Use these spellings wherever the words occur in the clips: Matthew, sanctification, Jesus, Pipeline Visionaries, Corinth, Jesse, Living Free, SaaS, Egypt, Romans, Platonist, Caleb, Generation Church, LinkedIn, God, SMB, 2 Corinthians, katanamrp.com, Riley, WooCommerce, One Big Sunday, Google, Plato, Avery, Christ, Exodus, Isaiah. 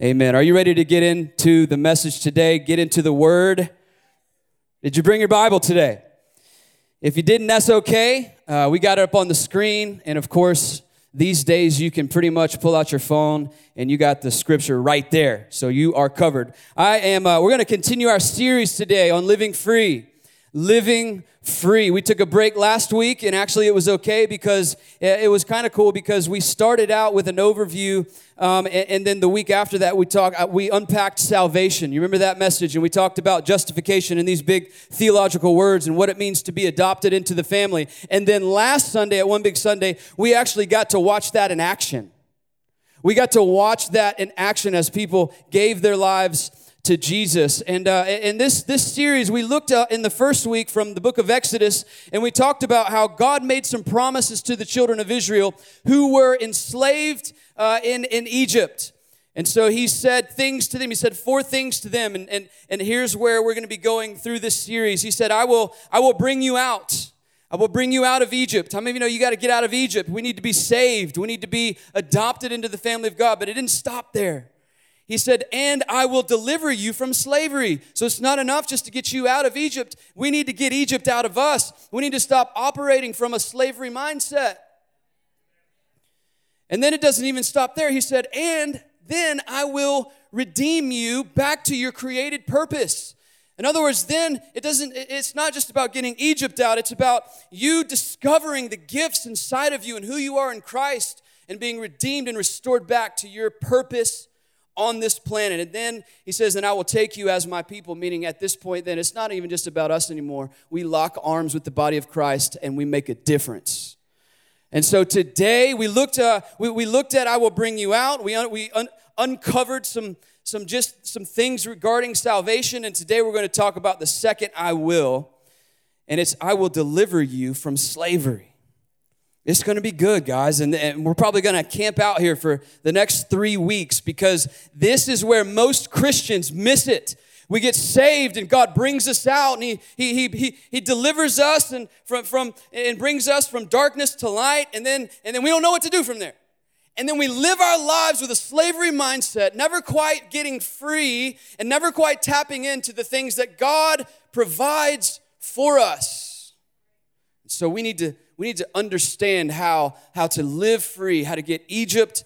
Amen. Are you ready to get into the message today? Get into the Word? Did you bring your Bible today? If you didn't, that's okay. We got it up on the screen. And of course, these days you can pretty much pull out your phone and you got the scripture right there. So you are covered. We're going to continue our series today on Living Free. Living Free. We took a break last week, and actually it was okay because it was kind of cool because we started out with an overview, and then the week after that we unpacked salvation. You remember that message? And we talked about justification and these big theological words and what it means to be adopted into the family. And then last Sunday at One Big Sunday, we actually got to watch that in action. We got to watch that in action as people gave their lives to Jesus. And this series, we looked at in the first week from the book of Exodus, and we talked about how God made some promises to the children of Israel who were enslaved in Egypt. And so he said things to them. He said four things to them. And here's where we're going to be going through this series. He said, I will bring you out. I will bring you out of Egypt. How many of you know you got to get out of Egypt? We need to be saved. We need to be adopted into the family of God. But it didn't stop there. He said, and I will deliver you from slavery. So it's not enough just to get you out of Egypt. We need to get Egypt out of us. We need to stop operating from a slavery mindset. And then it doesn't even stop there. He said, and then I will redeem you back to your created purpose. In other words, then it's not just about getting Egypt out. It's about you discovering the gifts inside of you and who you are in Christ and being redeemed and restored back to your purpose on this planet. And then he says, and I will take you as my people, meaning at this point then it's not even just about us anymore. We lock arms with the body of Christ and we make a difference. And so today we looked at I will bring you out. We uncovered some things regarding salvation, and today we're going to talk about the second I will, and it's I will deliver you from slavery. It's going to be good, guys, and we're probably going to camp out here for the next 3 weeks because this is where most Christians miss it. We get saved, and God brings us out, and He delivers us and from brings us from darkness to light, and then we don't know what to do from there. And then we live our lives with a slavery mindset, never quite getting free and never quite tapping into the things that God provides for us. So we need to understand how to live free, how to get Egypt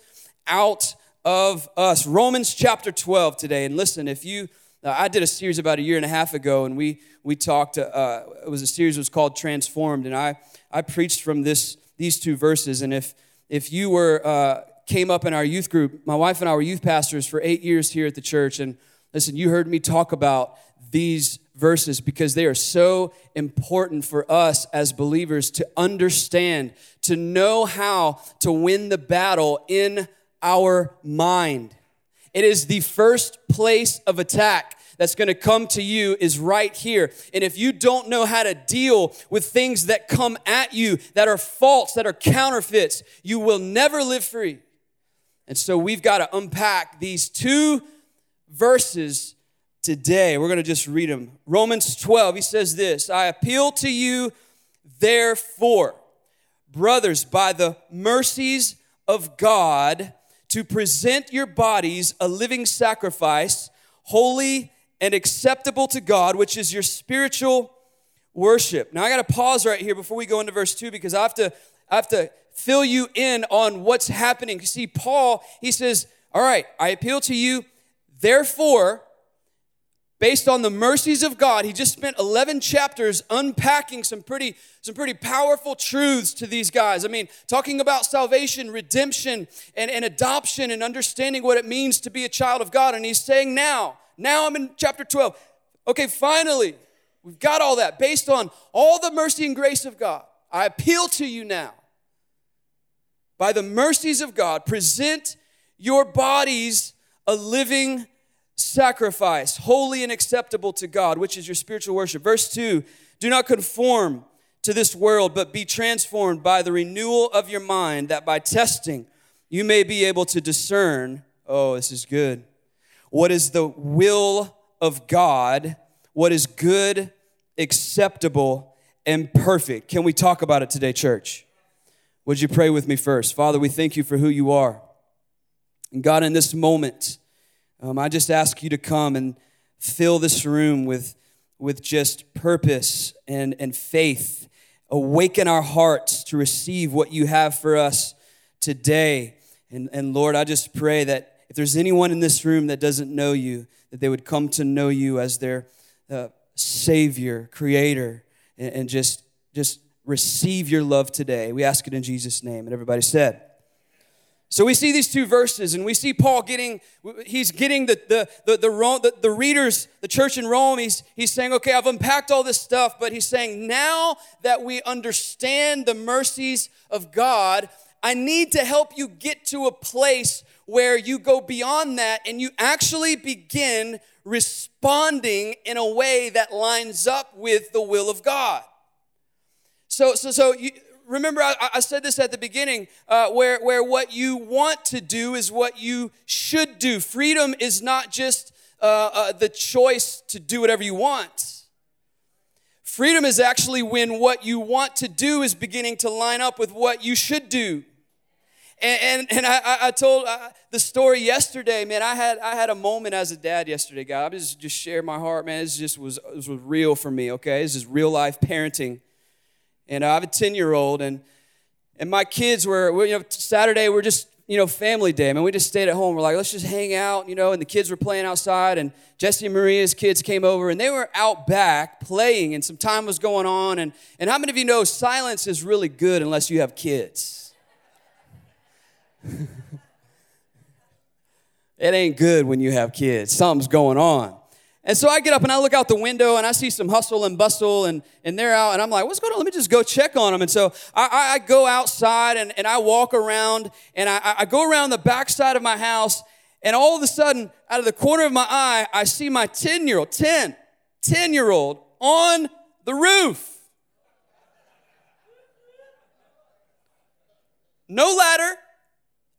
out of us. Romans chapter 12 today. And listen, I did a series about a year and a half ago, and we talked, it was a series that was called Transformed, and I preached from these two verses. And if you came up in our youth group, my wife and I were youth pastors for 8 years here at the church, and listen, you heard me talk about these verses because they are so important for us as believers to understand, to know how to win the battle in our mind. It is the first place of attack that's going to come to you is right here. And if you don't know how to deal with things that come at you that are false, that are counterfeits, you will never live free. And so we've got to unpack these two verses today. We're going to just read them. Romans 12, he says this, I appeal to you, therefore, brothers, by the mercies of God, to present your bodies a living sacrifice, holy and acceptable to God, which is your spiritual worship. Now, I got to pause right here before we go into verse 2 because I have to fill you in on what's happening. You see, Paul, he says, all right, I appeal to you, therefore, based on the mercies of God, he just spent 11 chapters unpacking some pretty powerful truths to these guys. I mean, talking about salvation, redemption, and adoption, and understanding what it means to be a child of God. And he's saying now I'm in chapter 12. Okay, finally, we've got all that. Based on all the mercy and grace of God, I appeal to you now. By the mercies of God, present your bodies a living sacrifice, holy and acceptable to God, which is your spiritual worship. Verse 2, do not conform to this world, but be transformed by the renewal of your mind, that by testing you may be able to discern, oh, this is good, what is the will of God, what is good, acceptable, and perfect. Can we talk about it today, church? Would you pray with me first? Father, we thank you for who you are. And God, in this moment, I just ask you to come and fill this room with just purpose and faith. Awaken our hearts to receive what you have for us today. And Lord, I just pray that if there's anyone in this room that doesn't know you, that they would come to know you as their Savior, Creator, and just receive your love today. We ask it in Jesus' name. And everybody said. So we see these two verses, and we see Paul getting the readers, the church in Rome, he's saying, okay, I've unpacked all this stuff, but he's saying, now that we understand the mercies of God, I need to help you get to a place where you go beyond that and you actually begin responding in a way that lines up with the will of God. So you remember, I said this at the beginning, where what you want to do is what you should do. Freedom is not just the choice to do whatever you want. Freedom is actually when what you want to do is beginning to line up with what you should do. And I told the story yesterday, man. I had a moment as a dad yesterday, guys. I just shared my heart, man. This was real for me, okay? This is real life parenting. And I have a 10-year-old, and my kids were, you know, Saturday we're just, you know, family day. I mean, we just stayed at home. We're like, let's just hang out, you know, and the kids were playing outside, and Jesse and Maria's kids came over, and they were out back playing, and some time was going on. And how many of you know silence is really good unless you have kids? It ain't good when you have kids. Something's going on. And so I get up and I look out the window and I see some hustle and bustle and they're out and I'm like, what's going on? Let me just go check on them. And so I go outside and I walk around and I go around the backside of my house and all of a sudden, out of the corner of my eye, I see my 10-year-old on the roof. No ladder.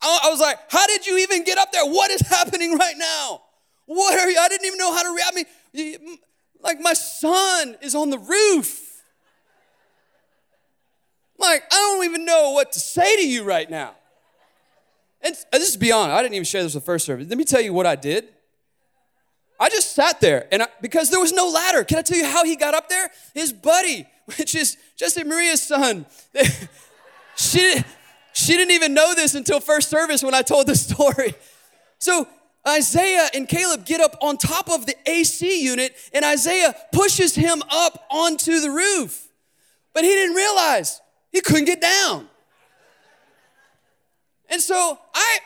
I was like, how did you even get up there? What is happening right now? What are you? I didn't even know how to react. I mean, like, my son is on the roof. Like, I don't even know what to say to you right now. And just to be honest, I didn't even share this with the first service. Let me tell you what I did. I just sat there, and because there was no ladder. Can I tell you how he got up there? His buddy, which is Jesse Maria's son. She didn't even know this until first service when I told the story. So Isaiah and Caleb get up on top of the AC unit, and Isaiah pushes him up onto the roof. But he didn't realize he couldn't get down. And so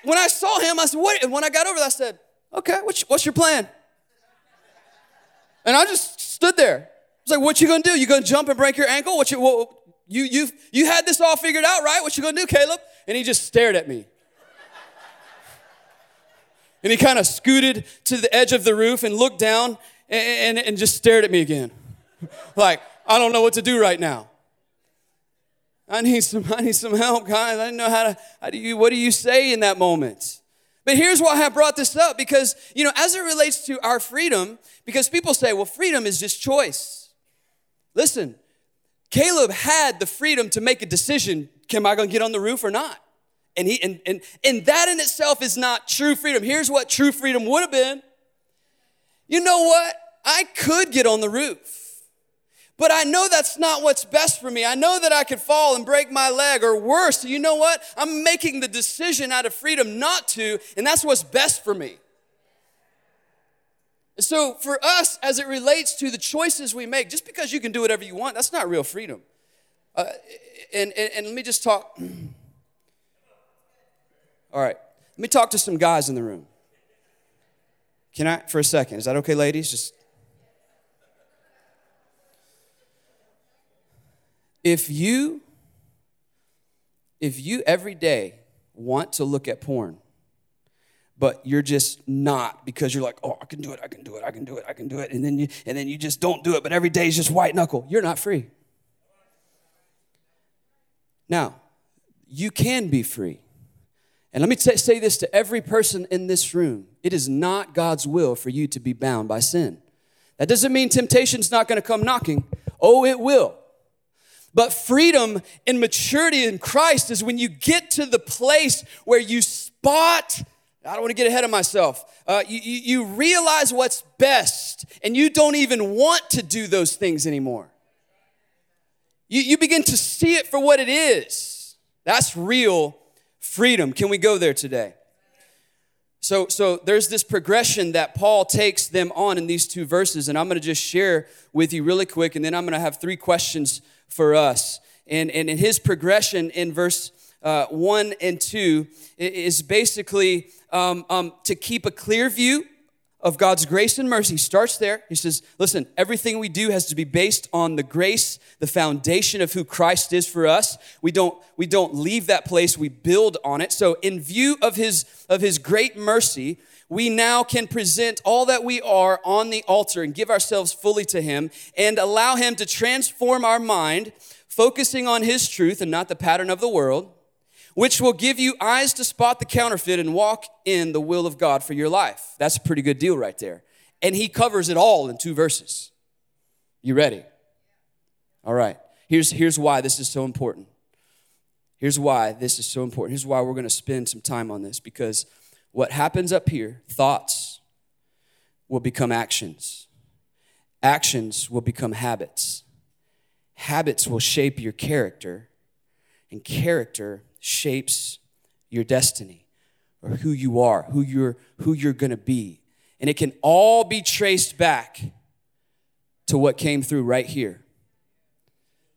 when I saw him, I said, what? And when I got over there, I said, okay, what's your plan? And I just stood there. I was like, what you gonna do? You gonna jump and break your ankle? You had this all figured out, right? What you gonna do, Caleb? And he just stared at me. And he kind of scooted to the edge of the roof and looked down and just stared at me again. Like, I don't know what to do right now. I need some help, guys. I didn't know what do you say in that moment? But here's why I brought this up, because, you know, as it relates to our freedom, because people say, well, freedom is just choice. Listen, Caleb had the freedom to make a decision. Am I going to get on the roof or not? And he that in itself is not true freedom. Here's what true freedom would have been. You know what? I could get on the roof, but I know that's not what's best for me. I know that I could fall and break my leg or worse. You know what? I'm making the decision out of freedom not to, and that's what's best for me. So for us, as it relates to the choices we make, just because you can do whatever you want, that's not real freedom. And let me just talk... All right, let me talk to some guys in the room. Can I, for a second? Is that okay, ladies? Just if you every day want to look at porn, but you're just not, because you're like, oh, I can do it, and then you just don't do it, but every day is just white knuckle. You're not free. Now, you can be free. And let me say this to every person in this room. It is not God's will for you to be bound by sin. That doesn't mean temptation's not going to come knocking. Oh, it will. But freedom and maturity in Christ is when you get to the place where you spot I don't want to get ahead of myself. You realize what's best, and you don't even want to do those things anymore. You begin to see it for what it is. That's real freedom. Can we go there today? So there's this progression that Paul takes them on in these two verses, and I'm going to just share with you really quick, and then I'm going to have three questions for us. And in his progression in verse 1 and 2 is basically to keep a clear view of God's grace and mercy. He starts there. He says, listen, everything we do has to be based on the grace, the foundation of who Christ is for us. We don't leave that place. We build on it. So in view of his great mercy, we now can present all that we are on the altar and give ourselves fully to him and allow him to transform our mind, focusing on his truth and not the pattern of the world, which will give you eyes to spot the counterfeit and walk in the will of God for your life. That's a pretty good deal right there. And he covers it all in two verses. You ready? All right. Here's why this is so important. Here's why this is so important. Here's why we're going to spend some time on this, because what happens up here, thoughts will become actions. Actions will become habits. Habits will shape your character, and character shapes your destiny or who you are, who you're going to be. And it can all be traced back to what came through right here.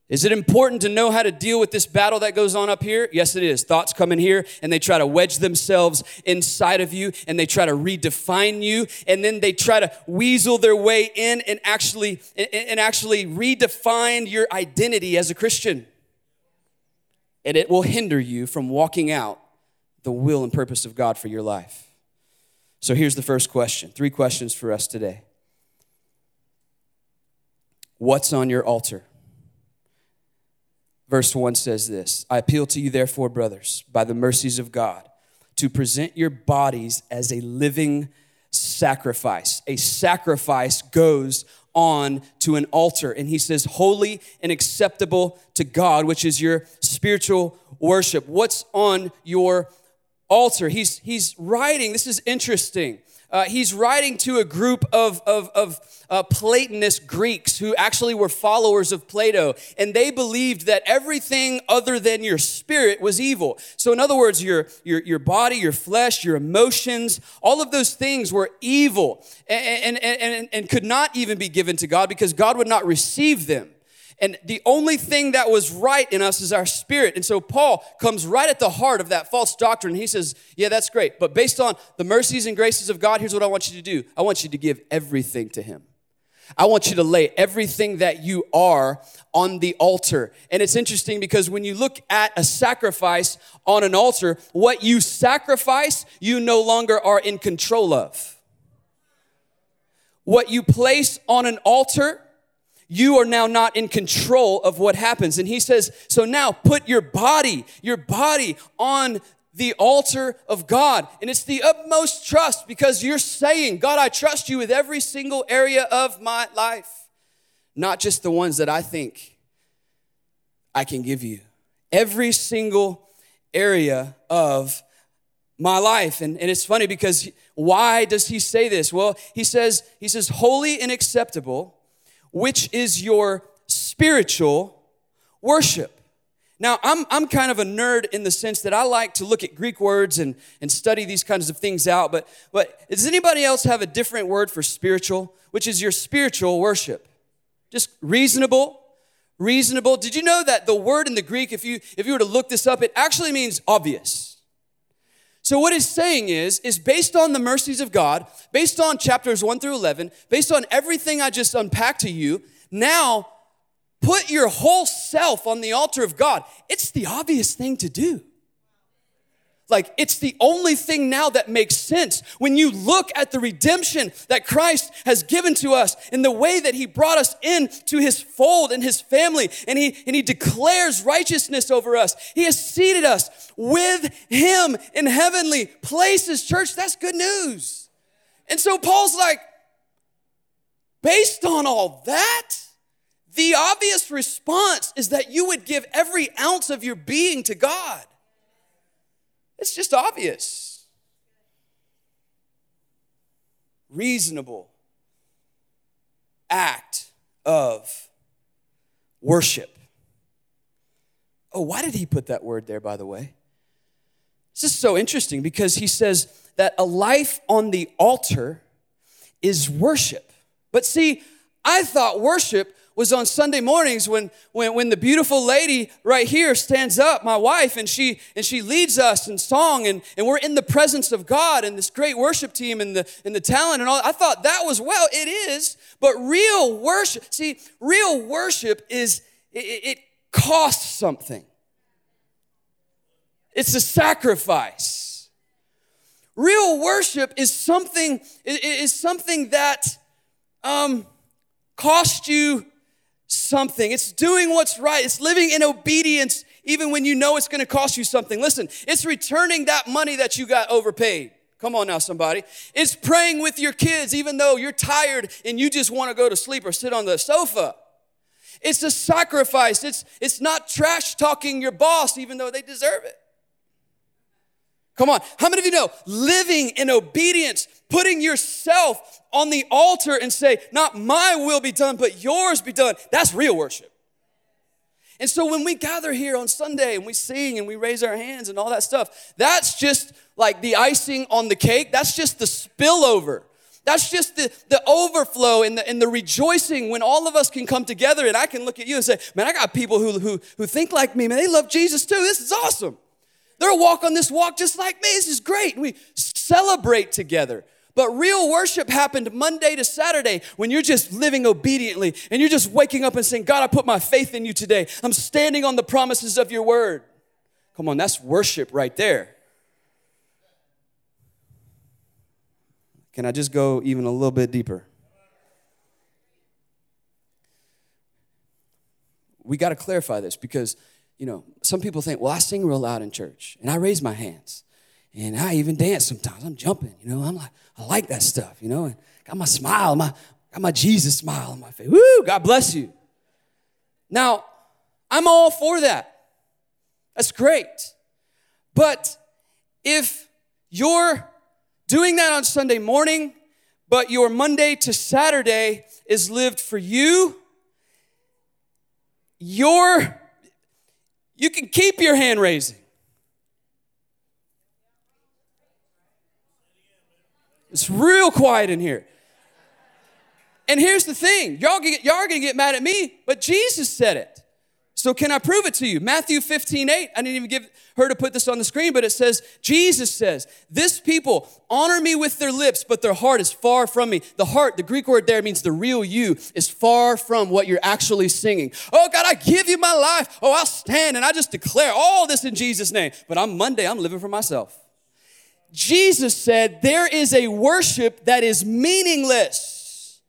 Is it important to know how to deal with this battle that goes on up here? Yes, it is. Thoughts come in here, and they try to wedge themselves inside of you, and they try to redefine you, and then they try to weasel their way in and actually redefine your identity as a Christian. And it will hinder you from walking out the will and purpose of God for your life. So here's the first question. Three questions for us today. What's on your altar? Verse 1 says this: I appeal to you, therefore, brothers, by the mercies of God, to present your bodies as a living sacrifice. A sacrifice goes on to an altar. And he says, holy and acceptable to God, which is your spiritual worship. What's on your altar? He's writing. This is interesting. He's writing to a group of Platonist Greeks who actually were followers of Plato, and they believed that everything other than your spirit was evil. So in other words, your body, your flesh, your emotions, all of those things were evil and could not even be given to God, because God would not receive them. And the only thing that was right in us is our spirit. And so Paul comes right at the heart of that false doctrine. He says, yeah, that's great, but based on the mercies and graces of God, here's what I want you to do. I want you to give everything to him. I want you to lay everything that you are on the altar. And it's interesting, because when you look at a sacrifice on an altar, what you sacrifice, you no longer are in control of. What you place on an altar, you are now not in control of what happens. And he says, so now put your body on the altar of God. And it's the utmost trust, because you're saying, God, I trust you with every single area of my life, not just the ones that I think I can give you. Every single area of my life. And it's funny, because why does he say this? Well, he says, holy and acceptable, which is your spiritual worship. Now, I'm kind of a nerd in the sense that I like to look at Greek words and study these kinds of things out, but does anybody else have a different word for spiritual, which is your spiritual worship? Just reasonable. Did you know that the word in the Greek, if you were to look this up, it actually means obvious? So what it's saying is based on the mercies of God, based on chapters 1 through 11, based on everything I just unpacked to you, now put your whole self on the altar of God. It's the obvious thing to do. Like, it's the only thing now that makes sense. When you look at the redemption that Christ has given to us and the way that he brought us into his fold and his family, and he declares righteousness over us. He has seated us with him in heavenly places. Church, that's good news. And so Paul's like, based on all that, the obvious response is that you would give every ounce of your being to God. It's just obvious. reasonable act of worship. Oh, why did he put that word there, by the way? It's just so interesting because he says that a life on the altar is worship. But see, I thought worship was on Sunday mornings when the beautiful lady right here stands up, my wife, and she leads us in song, and we're in the presence of God and this great worship team and the talent and all. I thought that was, well, it is, but real worship, see, real worship is, it costs something. It's a sacrifice. Real worship is something that costs you something. It's doing what's right. It's living in obedience even when you know it's going to cost you something. Listen, it's returning that money that you got overpaid. Come on now, somebody. It's praying with your kids even though you're tired and you just want to go to sleep or sit on the sofa. It's a sacrifice. It's not trash talking your boss even though they deserve it. Come on. How many of you know living in obedience, putting yourself on the altar and say, not my will be done, but yours be done. That's real worship. And so when we gather here on Sunday and we sing and we raise our hands and all that stuff, that's just like the icing on the cake. That's just the spillover. That's just the overflow and the rejoicing when all of us can come together and I can look at you and say, man, I got people who think like me. Man, they love Jesus too. This is awesome. They're walking this walk just like me. This is great. And we celebrate together. But real worship happened Monday to Saturday when you're just living obediently and you're just waking up and saying, God, I put my faith in you today. I'm standing on the promises of your word. Come on, that's worship right there. Can I just go even a little bit deeper? We got to clarify this because some people think, well, I sing real loud in church, and I raise my hands, and I even dance sometimes. I'm jumping, I'm like, I like that stuff, and got my smile, got my Jesus smile on my face. Woo, God bless you. Now, I'm all for that. That's great. But if you're doing that on Sunday morning, but your Monday to Saturday is lived for you, you can keep your hand raising. It's real quiet in here. And here's the thing. Y'all are going to get mad at me, but Jesus said it. So can I prove it to you? Matthew 15:8. I didn't even give her to put this on the screen, but it says, Jesus says, this people honor me with their lips, but their heart is far from me. The heart, the Greek word there means the real you, is far from what you're actually singing. Oh, God, I give you my life. Oh, I'll stand and I just declare all this in Jesus' name. But on Monday, I'm living for myself. Jesus said, there is a worship that is meaningless.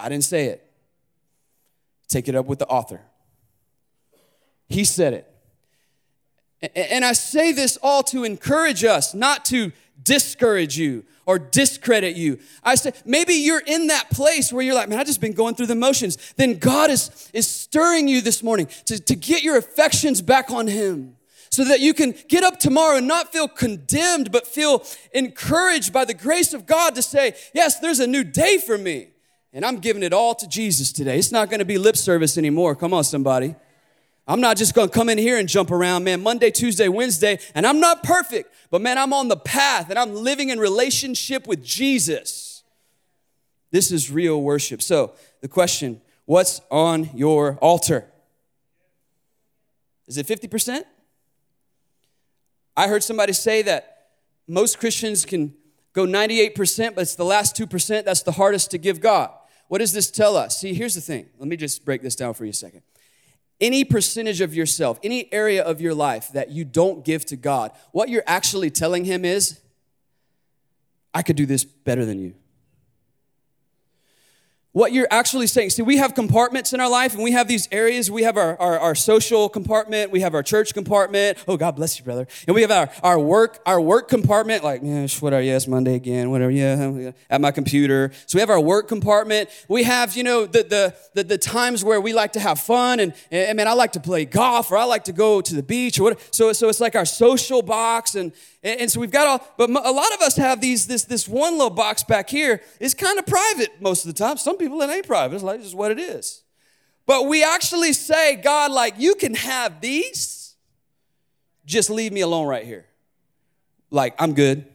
I didn't say it. Take it up with the author. He said it. And I say this all to encourage us, not to discourage you or discredit you. I say, maybe you're in that place where you're like, man, I've just been going through the motions. Then God is stirring you this morning to get your affections back on him so that you can get up tomorrow and not feel condemned, but feel encouraged by the grace of God to say, yes, there's a new day for me. And I'm giving it all to Jesus today. It's not going to be lip service anymore. Come on, somebody. I'm not just going to come in here and jump around, man, Monday, Tuesday, Wednesday, and I'm not perfect, but man, I'm on the path and I'm living in relationship with Jesus. This is real worship. So the question, what's on your altar? Is it 50%? I heard somebody say that most Christians can go 98%, but it's the last 2% that's the hardest to give God. What does this tell us? See, here's the thing. Let me just break this down for you a second. Any percentage of yourself, any area of your life that you don't give to God, what you're actually telling him is, I could do this better than you. What you're actually saying, see, we have compartments in our life and we have these areas. We have our social compartment. We have our church compartment. Oh, God bless you, brother. And we have our work compartment. Like, yeah, whatever, yeah, it's Monday again, whatever, yeah, at my computer. So we have our work compartment. We have, the times where we like to have fun and man, I like to play golf or I like to go to the beach or whatever. So it's like our social box and And so we've got all, but a lot of us have these, this one little box back here is kind of private most of the time. Some people, it ain't private. It's like, this is what it is. But we actually say, God, like, you can have these. Just leave me alone right here. Like, I'm good.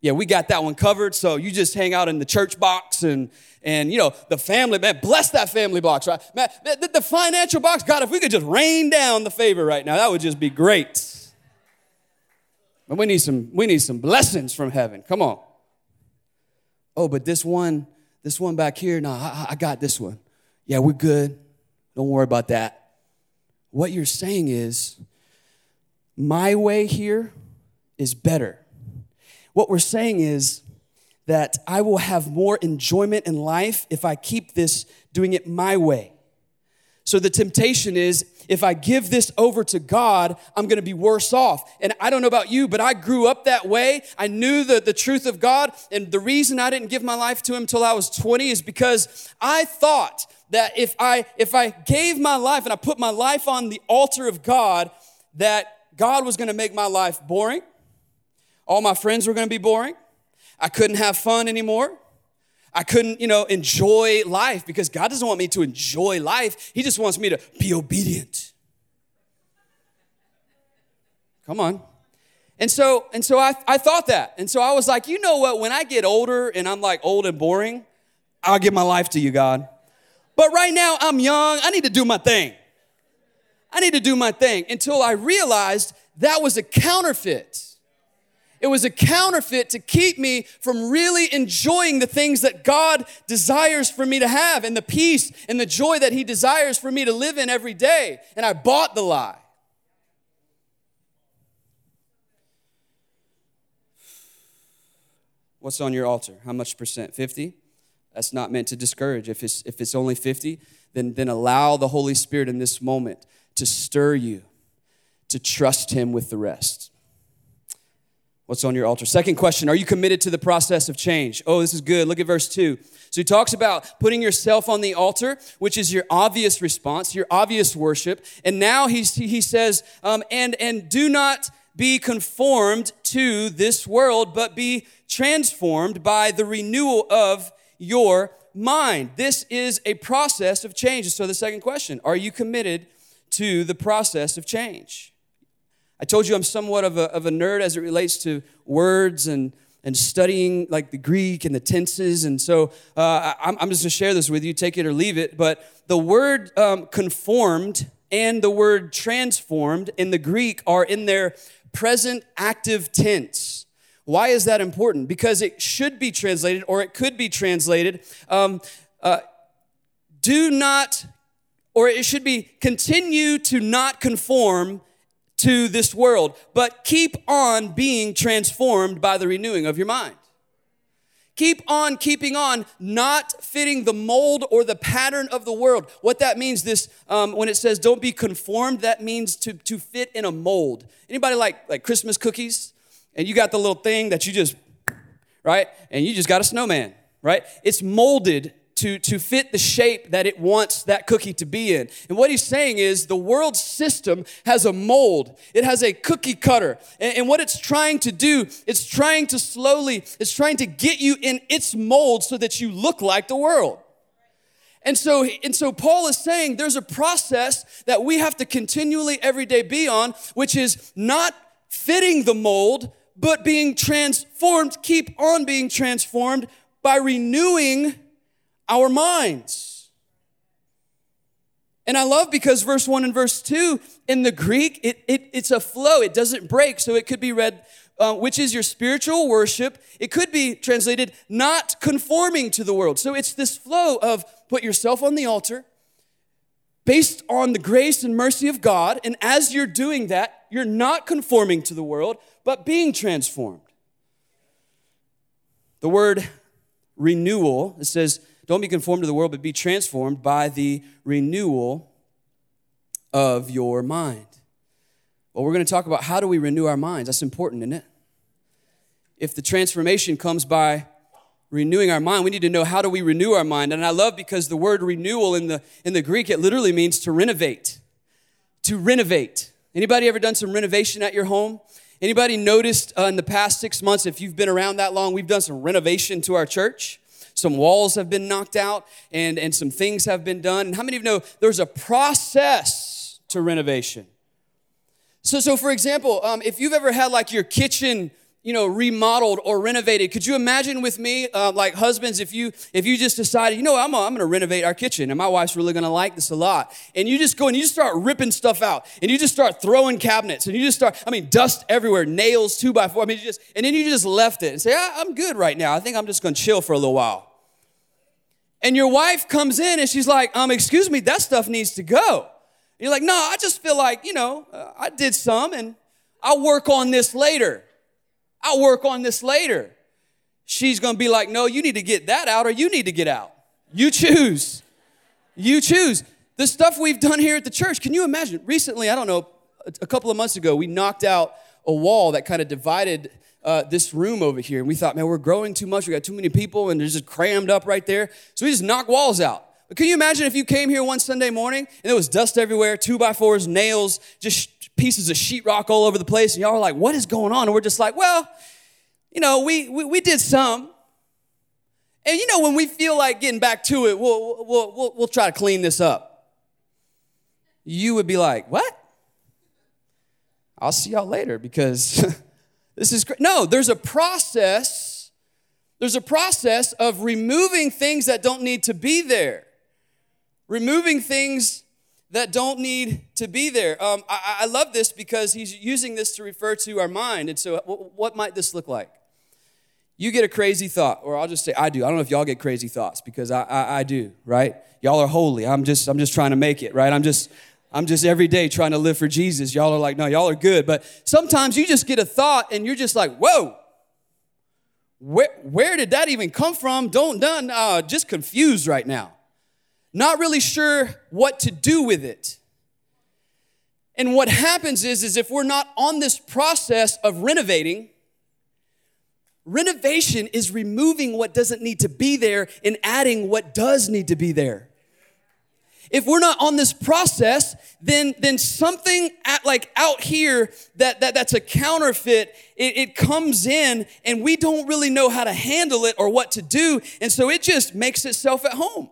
Yeah, we got that one covered, so you just hang out in the church box and you know, the family, man, bless that family box, right? Man, the financial box, God, if we could just rain down the favor right now, that would just be great. But we need some blessings from heaven. Come on. Oh, but this one back here, no, I got this one. Yeah, we're good. Don't worry about that. What you're saying is, my way here is better. What we're saying is that I will have more enjoyment in life if I keep this doing it my way. So the temptation is, if I give this over to God, I'm going to be worse off. And I don't know about you, but I grew up that way. I knew the truth of God. And the reason I didn't give my life to him until I was 20 is because I thought that if I gave my life and I put my life on the altar of God, that God was going to make my life boring. All my friends were going to be boring. I couldn't have fun anymore. I couldn't, enjoy life because God doesn't want me to enjoy life. He just wants me to be obedient. Come on. And so I thought that. And so I was like, you know what? When I get older and I'm like old and boring, I'll give my life to you, God. But right now I'm young. I need to do my thing. I need to do my thing until I realized that was a counterfeit. It was a counterfeit to keep me from really enjoying the things that God desires for me to have and the peace and the joy that he desires for me to live in every day. And I bought the lie. What's on your altar? How much percent? 50? That's not meant to discourage. If it's only 50, then allow the Holy Spirit in this moment to stir you to trust him with the rest. What's on your altar? Second question, are you committed to the process of change? Oh, this is good. Look at verse 2. So he talks about putting yourself on the altar, which is your obvious response, your obvious worship. And now he says, and do not be conformed to this world, but be transformed by the renewal of your mind. This is a process of change. So the second question, are you committed to the process of change? I told you I'm somewhat of a nerd as it relates to words and studying like the Greek and the tenses. And so I'm just going to share this with you, take it or leave it. But the word conformed and the word transformed in the Greek are in their present active tense. Why is that important? Because it should be translated, or it could be translated, it should be continue to not conform to this world, but keep on being transformed by the renewing of your mind. Keep on keeping on, not fitting the mold or the pattern of the world. What that means, when it says don't be conformed, that means to fit in a mold. Anybody like Christmas cookies? And you got the little thing that you just, right? And you just got a snowman, right? It's molded to fit the shape that it wants that cookie to be in. And what he's saying is the world system has a mold. It has a cookie cutter. And what it's trying to do, it's trying to get you in its mold so that you look like the world. And so Paul is saying there's a process that we have to continually every day be on, which is not fitting the mold, but being transformed, keep on being transformed by renewing our minds. And I love because verse 1 and verse 2 in the Greek, it's a flow. It doesn't break. So it could be read, which is your spiritual worship. It could be translated not conforming to the world. So it's this flow of put yourself on the altar based on the grace and mercy of God. And as you're doing that, you're not conforming to the world, but being transformed. The word renewal, it says, don't be conformed to the world, but be transformed by the renewal of your mind. Well, we're going to talk about how do we renew our minds. That's important, isn't it? If the transformation comes by renewing our mind, we need to know how do we renew our mind. And I love because the word renewal in the Greek, it literally means to renovate. To renovate. Anybody ever done some renovation at your home? Anybody noticed in the past 6 months, if you've been around that long, we've done some renovation to our church. Some walls have been knocked out and some things have been done. And how many of you know there's a process to renovation? So for example, if you've ever had like your kitchen, you know, remodeled or renovated, could you imagine with me, like husbands, if you just decided, you know, I'm going to renovate our kitchen and my wife's really going to like this a lot. And you just go and you just start ripping stuff out and you just start throwing cabinets and you just start, dust everywhere, nails 2x4. And then you just left it and say, I'm good right now. I think I'm just going to chill for a little while. And your wife comes in and she's like, excuse me, that stuff needs to go. And you're like, no, I just feel like, I did some and I'll work on this later. She's going to be like, no, you need to get that out or you need to get out. You choose. The stuff we've done here at the church, can you imagine? Recently, a couple of months ago, we knocked out a wall that kind of divided this room over here. And we thought, man, we're growing too much. We got too many people and they're just crammed up right there. So we just knock walls out. But can you imagine if you came here one Sunday morning and there was dust everywhere, 2x4s, nails, just pieces of sheetrock all over the place, and y'all are like, what is going on? And we're just like, well, we did some. And when we feel like getting back to it, we'll try to clean this up. You would be like, what? I'll see y'all later because this is great. No, there's a process. There's a process of removing things that don't need to be there. Removing things that don't need to be there. I love this because he's using this to refer to our mind. And so what might this look like? You get a crazy thought, or I'll just say I do. I don't know if y'all get crazy thoughts because I do, right? Y'all are holy. I'm just trying to make it, right? I'm just every day trying to live for Jesus. Y'all are like, no, y'all are good. But sometimes you just get a thought and you're just like, whoa, where did that even come from? Just confused right now. Not really sure what to do with it. And what happens is if we're not on this process of renovating, renovation is removing what doesn't need to be there and adding what does need to be there. If we're not on this process, then something out here that's a counterfeit, it comes in and we don't really know how to handle it or what to do. And so it just makes itself at home.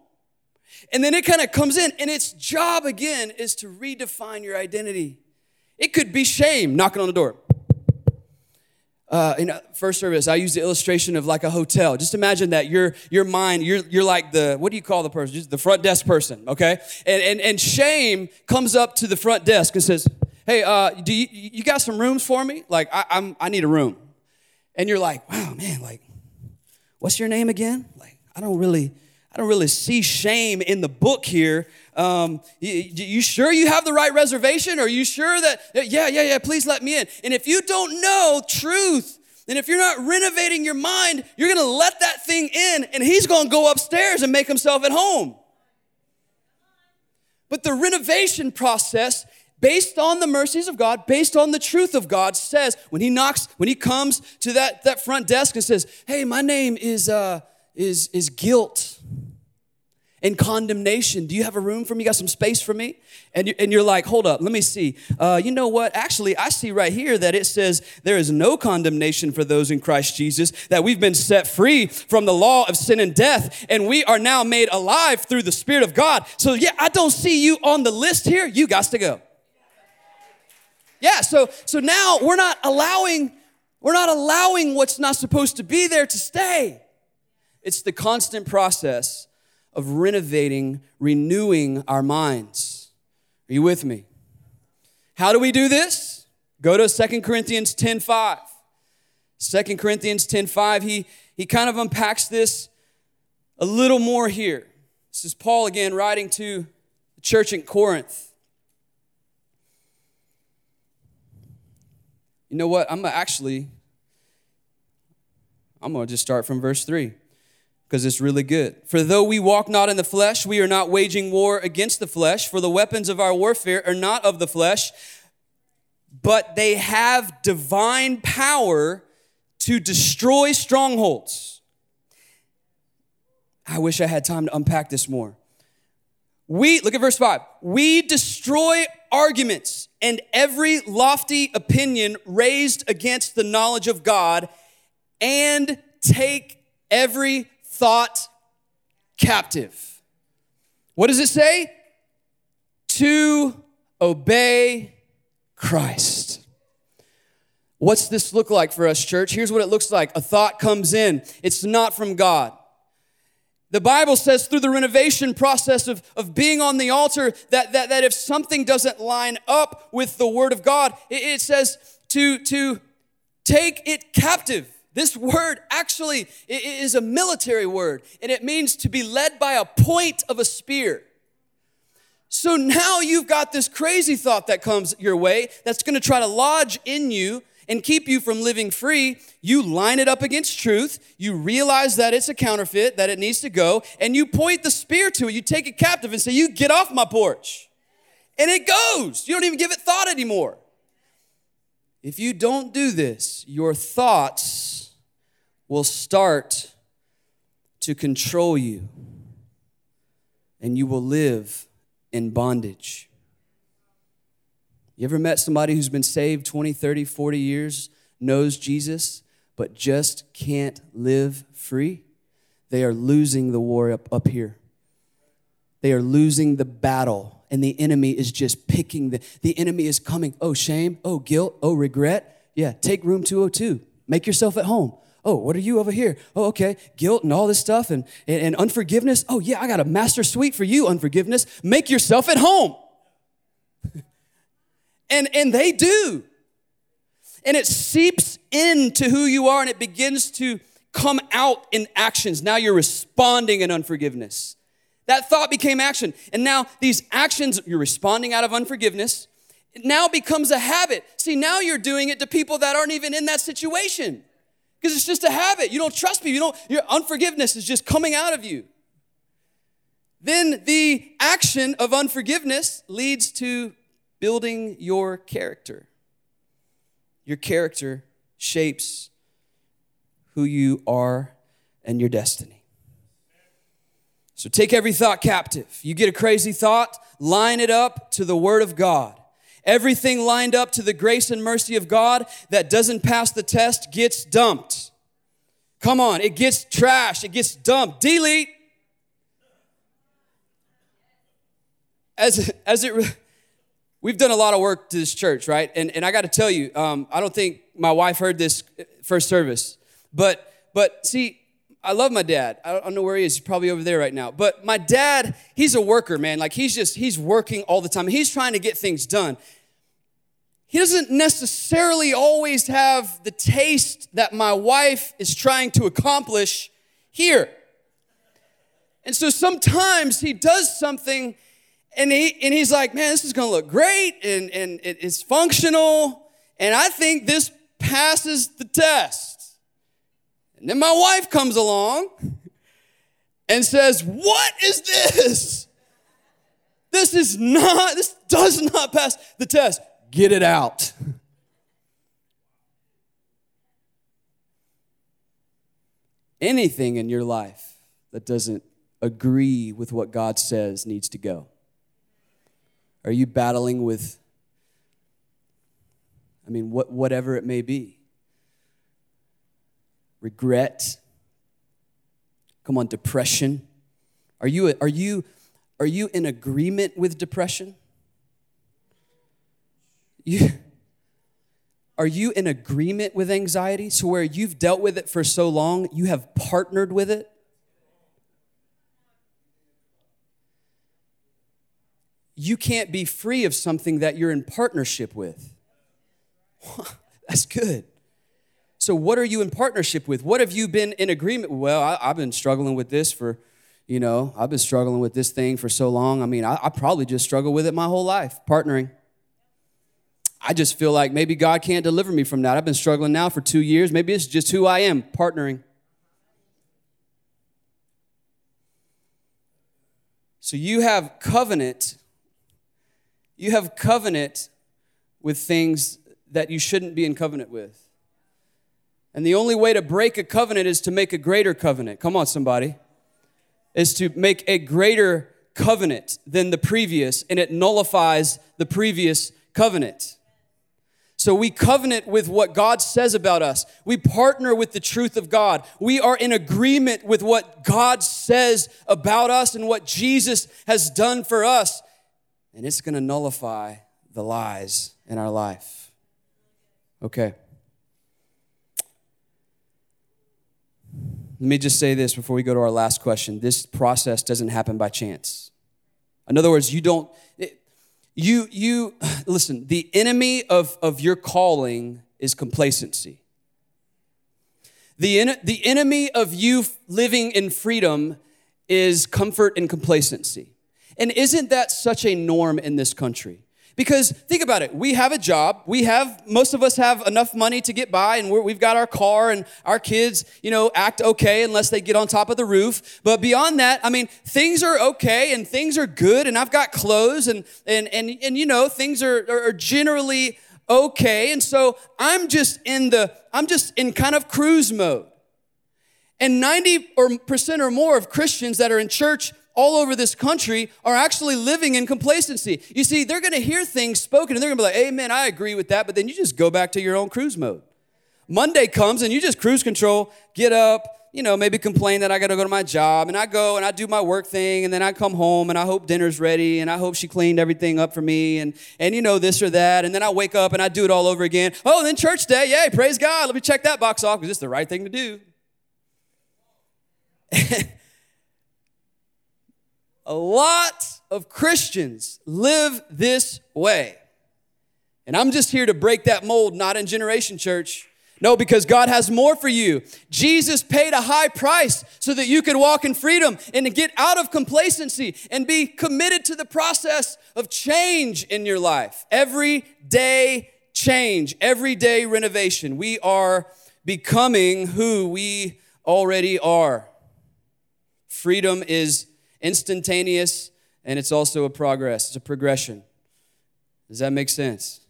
And then it kind of comes in, and its job, again, is to redefine your identity. It could be shame, knocking on the door. In first service, I used the illustration of like a hotel. Just imagine that your mind, you're like what do you call the person? Just the front desk person, okay? And shame comes up to the front desk and says, hey, do you got some rooms for me? Like, I need a room. And you're like, wow, man, like, what's your name again? Like, I don't really see shame in the book here. You sure you have the right reservation? Are you sure that, yeah, please let me in? And if you don't know truth, and if you're not renovating your mind, you're going to let that thing in, and he's going to go upstairs and make himself at home. But the renovation process, based on the mercies of God, based on the truth of God, says when he comes to that front desk and says, hey, my name is guilt and condemnation. Do you have a room for me? You got some space for me? And you're like, hold up, let me see. You know what? Actually, I see right here that it says there is no condemnation for those in Christ Jesus, that we've been set free from the law of sin and death, and we are now made alive through the Spirit of God. So yeah, I don't see you on the list here. You got to go. Yeah, so now we're not allowing what's not supposed to be there to stay. It's the constant process of renovating, renewing our minds. Are you with me? How do we do this? Go to 2 Corinthians 10:5. 2 Corinthians 10:5, he kind of unpacks this a little more here. This is Paul again writing to the church in Corinth. You know what? I'm going to just start from verse 3. Because it's really good. For though we walk not in the flesh, we are not waging war against the flesh. For the weapons of our warfare are not of the flesh, but they have divine power to destroy strongholds. I wish I had time to unpack this more. Look at verse 5. We destroy arguments and every lofty opinion raised against the knowledge of God, and take every thought captive. What does it say? To obey Christ. What's this look like for us, church? Here's what it looks like. A thought comes in. It's not from God. The Bible says through the renovation process of being on the altar that if something doesn't line up with the Word of God, it says to take it captive. This word actually is a military word, and it means to be led by a point of a spear. So now you've got this crazy thought that comes your way that's going to try to lodge in you and keep you from living free. You line it up against truth. You realize that it's a counterfeit, that it needs to go, and you point the spear to it. You take it captive and say, "You get off my porch." And it goes. You don't even give it thought anymore. If you don't do this, your thoughts will start to control you, and you will live in bondage. You ever met somebody who's been saved 20, 30, 40 years, knows Jesus, but just can't live free? They are losing the war up here. They are losing the battle, and the enemy is just picking. The enemy is coming. Oh, shame. Oh, guilt. Oh, regret. Yeah, take room 202. Make yourself at home. Oh, what are you over here? Oh, okay, guilt and all this stuff and unforgiveness. Oh, yeah, I got a master suite for you, unforgiveness. Make yourself at home. And they do. And it seeps into who you are, and it begins to come out in actions. Now you're responding in unforgiveness. That thought became action. And now these actions, you're responding out of unforgiveness, it now becomes a habit. See, now you're doing it to people that aren't even in that situation. Because it's just a habit. You don't trust people. Your unforgiveness is just coming out of you. Then the action of unforgiveness leads to building your character. Your character shapes who you are and your destiny. So take every thought captive. You get a crazy thought, line it up to the Word of God. Everything lined up to the grace and mercy of God that doesn't pass the test gets dumped. Come on, it gets trashed. It gets dumped. Delete. We've done a lot of work to this church, right? And I got to tell you, I don't think my wife heard this first service. But see, I love my dad. I don't know where he is. He's probably over there right now. But my dad, he's a worker, man. Like he's working all the time. He's trying to get things done. He doesn't necessarily always have the taste that my wife is trying to accomplish here. And so sometimes he does something and he's like, man, this is going to look great and it's functional. And I think this passes the test. And then my wife comes along and says, what is this? This does not pass the test. Get it out. Anything in your life that doesn't agree with what God says needs to go. Are you battling with, whatever it may be? Regret? Come on, depression? Are you in agreement with depression? Are you in agreement with anxiety? So where you've dealt with it for so long, you have partnered with it? You can't be free of something that you're in partnership with. That's good. So what are you in partnership with? What have you been in agreement with? Well, I've been struggling with this for... I've been struggling with this thing for so long. I probably just struggled with it my whole life, partnering. I just feel like maybe God can't deliver me from that. I've been struggling now for 2 years. Maybe it's just who I am, partnering. So you have covenant with things that you shouldn't be in covenant with. And the only way to break a covenant is to make a greater covenant. Come on, somebody. Is to make a greater covenant than the previous, and it nullifies the previous covenant. So we covenant with what God says about us. We partner with the truth of God. We are in agreement with what God says about us and what Jesus has done for us. And it's going to nullify the lies in our life. Okay. Let me just say this before we go to our last question. This process doesn't happen by chance. In other words, listen, the enemy of your calling is complacency. The enemy of you living in freedom is comfort and complacency. And isn't that such a norm in this country? Because think about it, we have a job, most of us have enough money to get by, and we've got our car, and our kids, act okay unless they get on top of the roof. But beyond that, things are okay, and things are good, and I've got clothes, and things are generally okay. And so I'm just in kind of cruise mode. And 90% or more of Christians that are in church all over this country are actually living in complacency. You see, they're going to hear things spoken and they're going to be like, amen, I agree with that. But then you just go back to your own cruise mode. Monday comes and you just cruise control, get up, maybe complain that I got to go to my job. And I go and I do my work thing. And then I come home and I hope dinner's ready. And I hope she cleaned everything up for me. And this or that. And then I wake up and I do it all over again. Oh, and then church day. Yay, praise God. Let me check that box off because it's the right thing to do. A lot of Christians live this way. And I'm just here to break that mold, not in Generation Church. No, because God has more for you. Jesus paid a high price so that you could walk in freedom and to get out of complacency and be committed to the process of change in your life. Every day change, every day renovation. We are becoming who we already are. Freedom is instantaneous, and it's also a progress. It's a progression. Does that make sense?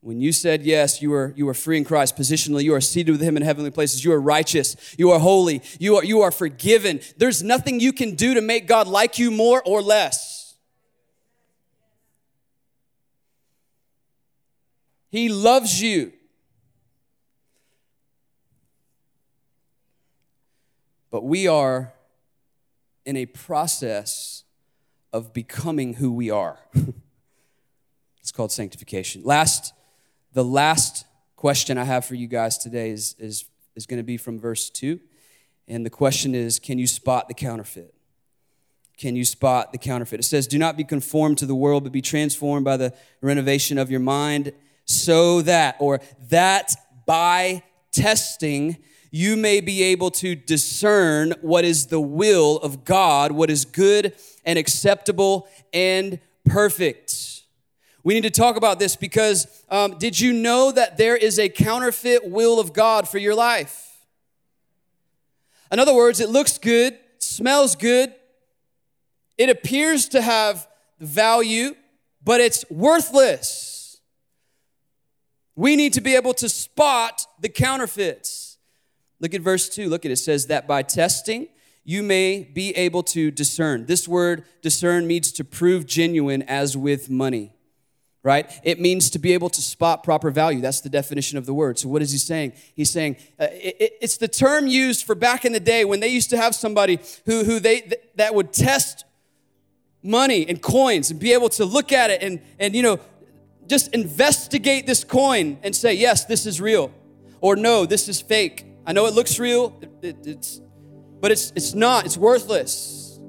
When you said yes, you are free in Christ. Positionally, you are seated with him in heavenly places. You are righteous. You are holy. You are forgiven. There's nothing you can do to make God like you more or less. He loves you. But we are in a process of becoming who we are. It's called sanctification. The last question I have for you guys today is going to be from verse 2. And the question is, can you spot the counterfeit? Can you spot the counterfeit? It says, do not be conformed to the world, but be transformed by the renovation of your mind, so that, or that by testing, you may be able to discern what is the will of God, what is good and acceptable and perfect. We need to talk about this because did you know that there is a counterfeit will of God for your life? In other words, it looks good, smells good, it appears to have value, but it's worthless. We need to be able to spot the counterfeits. Look at verse 2. Look at it. It says that by testing, you may be able to discern. This word discern means to prove genuine as with money, right? It means to be able to spot proper value. That's the definition of the word. So what is he saying? He's saying it's the term used for back in the day when they used to have somebody who would test money and coins and be able to look at it and just investigate this coin and say, yes, this is real, or no, this is fake. I know it looks real, it's not. It's worthless.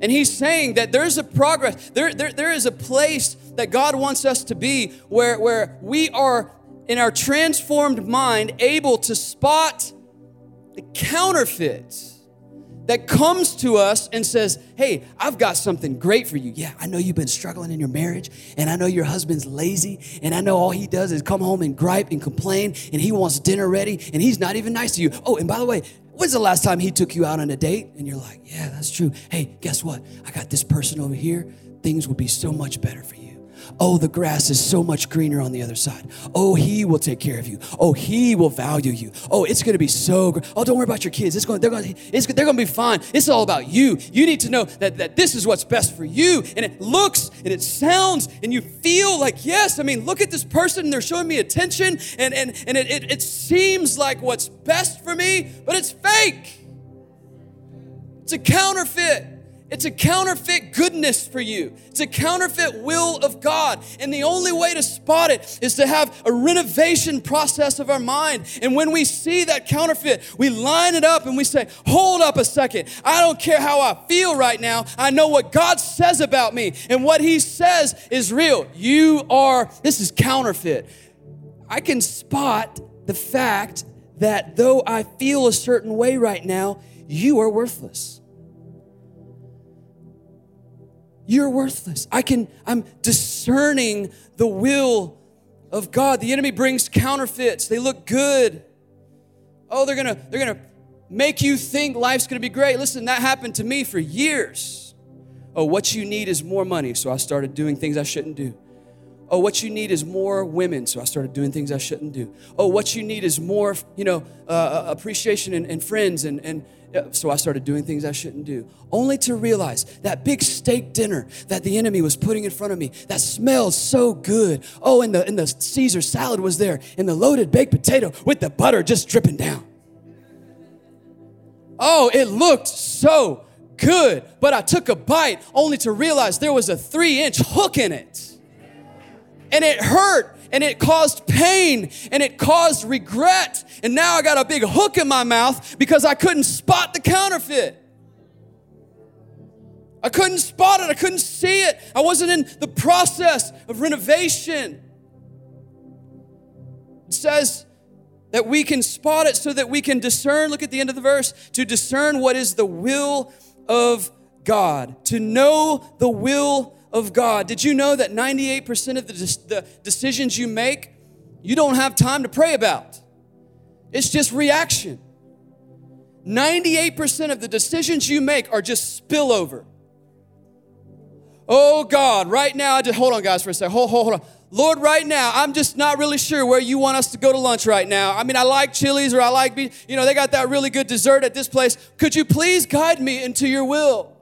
And he's saying that there's a progress. There is a place that God wants us to be where we are, in our transformed mind, able to spot the counterfeit that comes to us and says, hey, I've got something great for you. Yeah, I know you've been struggling in your marriage, and I know your husband's lazy, and I know all he does is come home and gripe and complain, and he wants dinner ready, and he's not even nice to you. Oh, and by the way, when's the last time he took you out on a date? And you're like, yeah, that's true. Hey, guess what? I got this person over here. Things would be so much better for you. Oh, the grass is so much greener on the other side. Oh, he will take care of you. Oh, he will value you. Oh, it's going to be so great. Oh, don't worry about your kids. They're going to be fine. It's all about you. You need to know that this is what's best for you. And it looks and it sounds and you feel like, yes, I mean, look at this person. They're showing me attention and it seems like what's best for me, but it's fake. It's a counterfeit. It's a counterfeit goodness for you. It's a counterfeit will of God. And the only way to spot it is to have a renovation process of our mind. And when we see that counterfeit, we line it up and we say, hold up a second. I don't care how I feel right now. I know what God says about me. And what he says is real. This is counterfeit. I can spot the fact that though I feel a certain way right now, you are worthless. You're worthless. I'm discerning the will of God. The enemy brings counterfeits. They look good. Oh, they're gonna make you think life's gonna be great. Listen, that happened to me for years. Oh, what you need is more money, so I started doing things I shouldn't do. Oh, what you need is more women, so I started doing things I shouldn't do. Oh, what you need is more, appreciation and friends and so I started doing things I shouldn't do, only to realize that big steak dinner that the enemy was putting in front of me, that smelled so good. Oh, and the Caesar salad was there, and the loaded baked potato with the butter just dripping down. Oh, it looked so good, but I took a bite only to realize there was a 3-inch hook in it, and it hurt. And it caused pain, and it caused regret. And now I got a big hook in my mouth because I couldn't spot the counterfeit. I couldn't spot it. I couldn't see it. I wasn't in the process of renovation. It says that we can spot it so that we can discern. Look at the end of the verse. To discern what is the will of God. To know the will of God. Did you know that 98% of the decisions you make, you don't have time to pray about? It's just reaction. 98% of the decisions you make are just spillover. Oh God, right now, hold on guys for a second. Hold on. Lord, right now, I'm just not really sure where you want us to go to lunch right now. I mean, I like Chili's or I like, they got that really good dessert at this place. Could you please guide me into your will?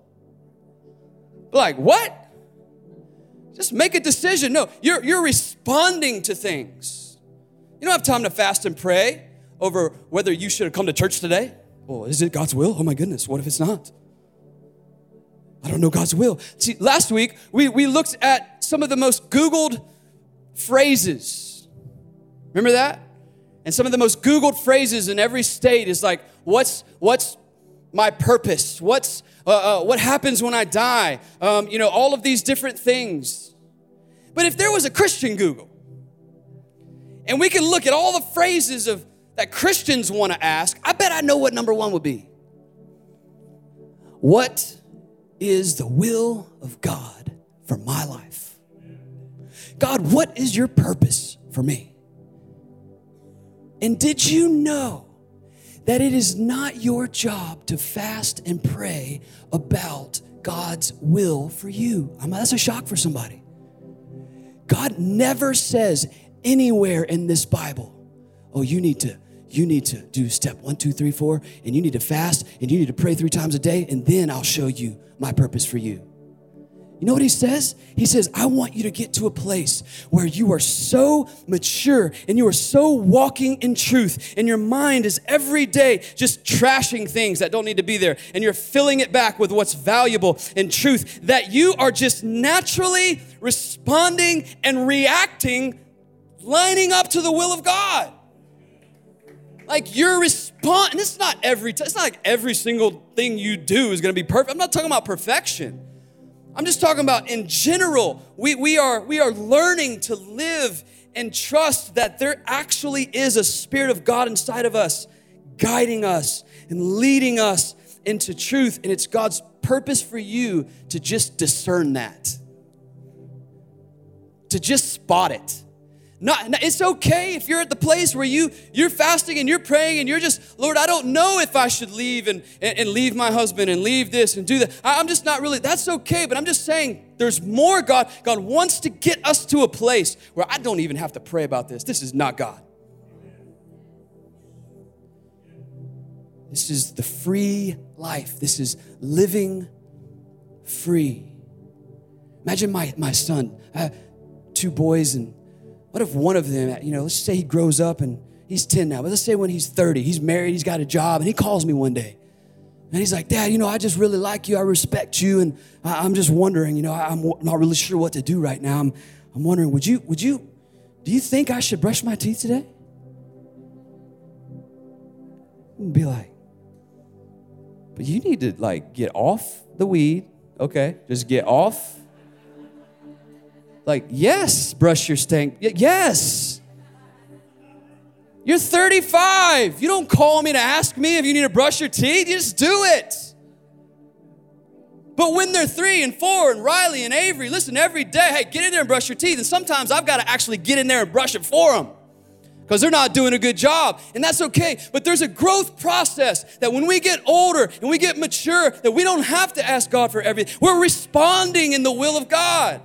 Like, what? Just make a decision. No, you're responding to things. You don't have time to fast and pray over whether you should have come to church today. Well, is it God's will? Oh my goodness, what if it's not? I don't know God's will. See, last week, we looked at some of the most Googled phrases. Remember that? And some of the most Googled phrases in every state is like, what's my purpose? What happens when I die? All of these different things. But if there was a Christian Google, and we can look at all the phrases that Christians want to ask, I bet I know what number one would be. What is the will of God for my life? God, what is your purpose for me? And did you know that it is not your job to fast and pray about God's will for you? That's a shock for somebody. God never says anywhere in this Bible, oh, you need to do step 1, 2, 3, 4, and you need to fast, and you need to pray 3 times a day, and then I'll show you my purpose for you. You know what he says? He says, I want you to get to a place where you are so mature and you are so walking in truth, and your mind is every day just trashing things that don't need to be there, and you're filling it back with what's valuable and truth, that you are just naturally responding and reacting, lining up to the will of God. Like your response, and it's not like every single thing you do is going to be perfect. I'm not talking about perfection. I'm just talking about in general, we are learning to live and trust that there actually is a Spirit of God inside of us, guiding us and leading us into truth. And it's God's purpose for you to just discern that, to just spot it, It's okay if you're at the place where you're fasting and you're praying and you're just, Lord, I don't know if I should leave and leave my husband and leave this and do that. I'm just not really, that's okay. But I'm just saying there's more, God. God wants to get us to a place where I don't even have to pray about this. This is not God. This is the free life. This is living free. Imagine my son. I have two boys, and what if one of them, let's say he grows up and he's 10 now, but let's say when he's 30, he's married, he's got a job, and he calls me one day. And he's like, Dad, I just really like you. I respect you. And I'm just wondering, I'm not really sure what to do right now. I'm wondering, do you think I should brush my teeth today? And be like, but you need to get off the weed. Okay, just get off. Yes, brush your stink. Yes. You're 35. You don't call me to ask me if you need to brush your teeth. You just do it. But when they're 3 and 4 and Riley and Avery, listen, every day, hey, get in there and brush your teeth. And sometimes I've got to actually get in there and brush it for them because they're not doing a good job. And that's okay. But there's a growth process that when we get older and we get mature, that we don't have to ask God for everything. We're responding in the will of God.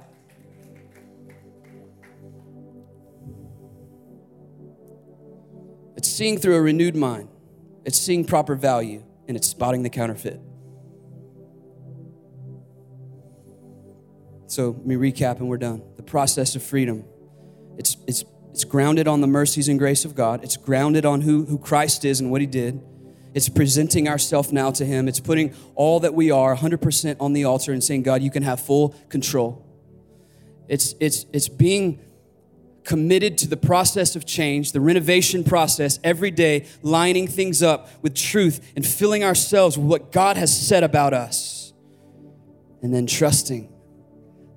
It's seeing through a renewed mind. It's seeing proper value, and it's spotting the counterfeit. So let me recap, and we're done. The process of freedom. It's grounded on the mercies and grace of God. It's grounded on who Christ is and what he did. It's presenting ourselves now to him. It's putting all that we are 100% on the altar and saying, God, you can have full control. It's being committed to the process of change, the renovation process, every day, lining things up with truth and filling ourselves with what God has said about us. And then trusting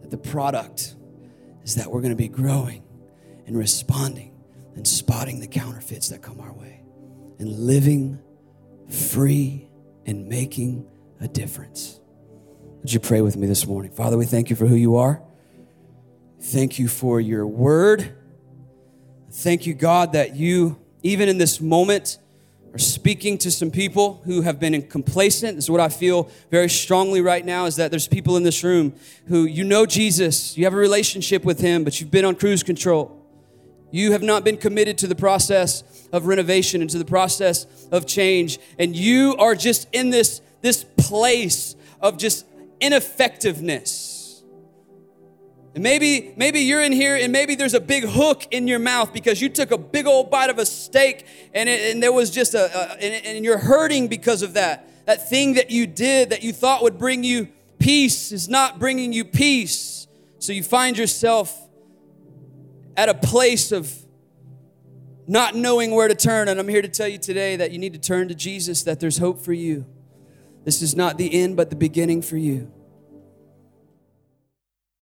that the product is that we're going to be growing and responding and spotting the counterfeits that come our way and living free and making a difference. Would you pray with me this morning? Father, we thank you for who you are. Thank you for your word. Thank you, God, that you, even in this moment, are speaking to some people who have been complacent. This is what I feel very strongly right now, is that there's people in this room who, Jesus, you have a relationship with him, but you've been on cruise control. You have not been committed to the process of renovation and to the process of change. And you are just in this place of just ineffectiveness. And maybe you're in here and maybe there's a big hook in your mouth because you took a big old bite of a steak and there was just and you're hurting because of that. That thing that you did that you thought would bring you peace is not bringing you peace. So you find yourself at a place of not knowing where to turn. And I'm here to tell you today that you need to turn to Jesus, that there's hope for you. This is not the end, but the beginning for you.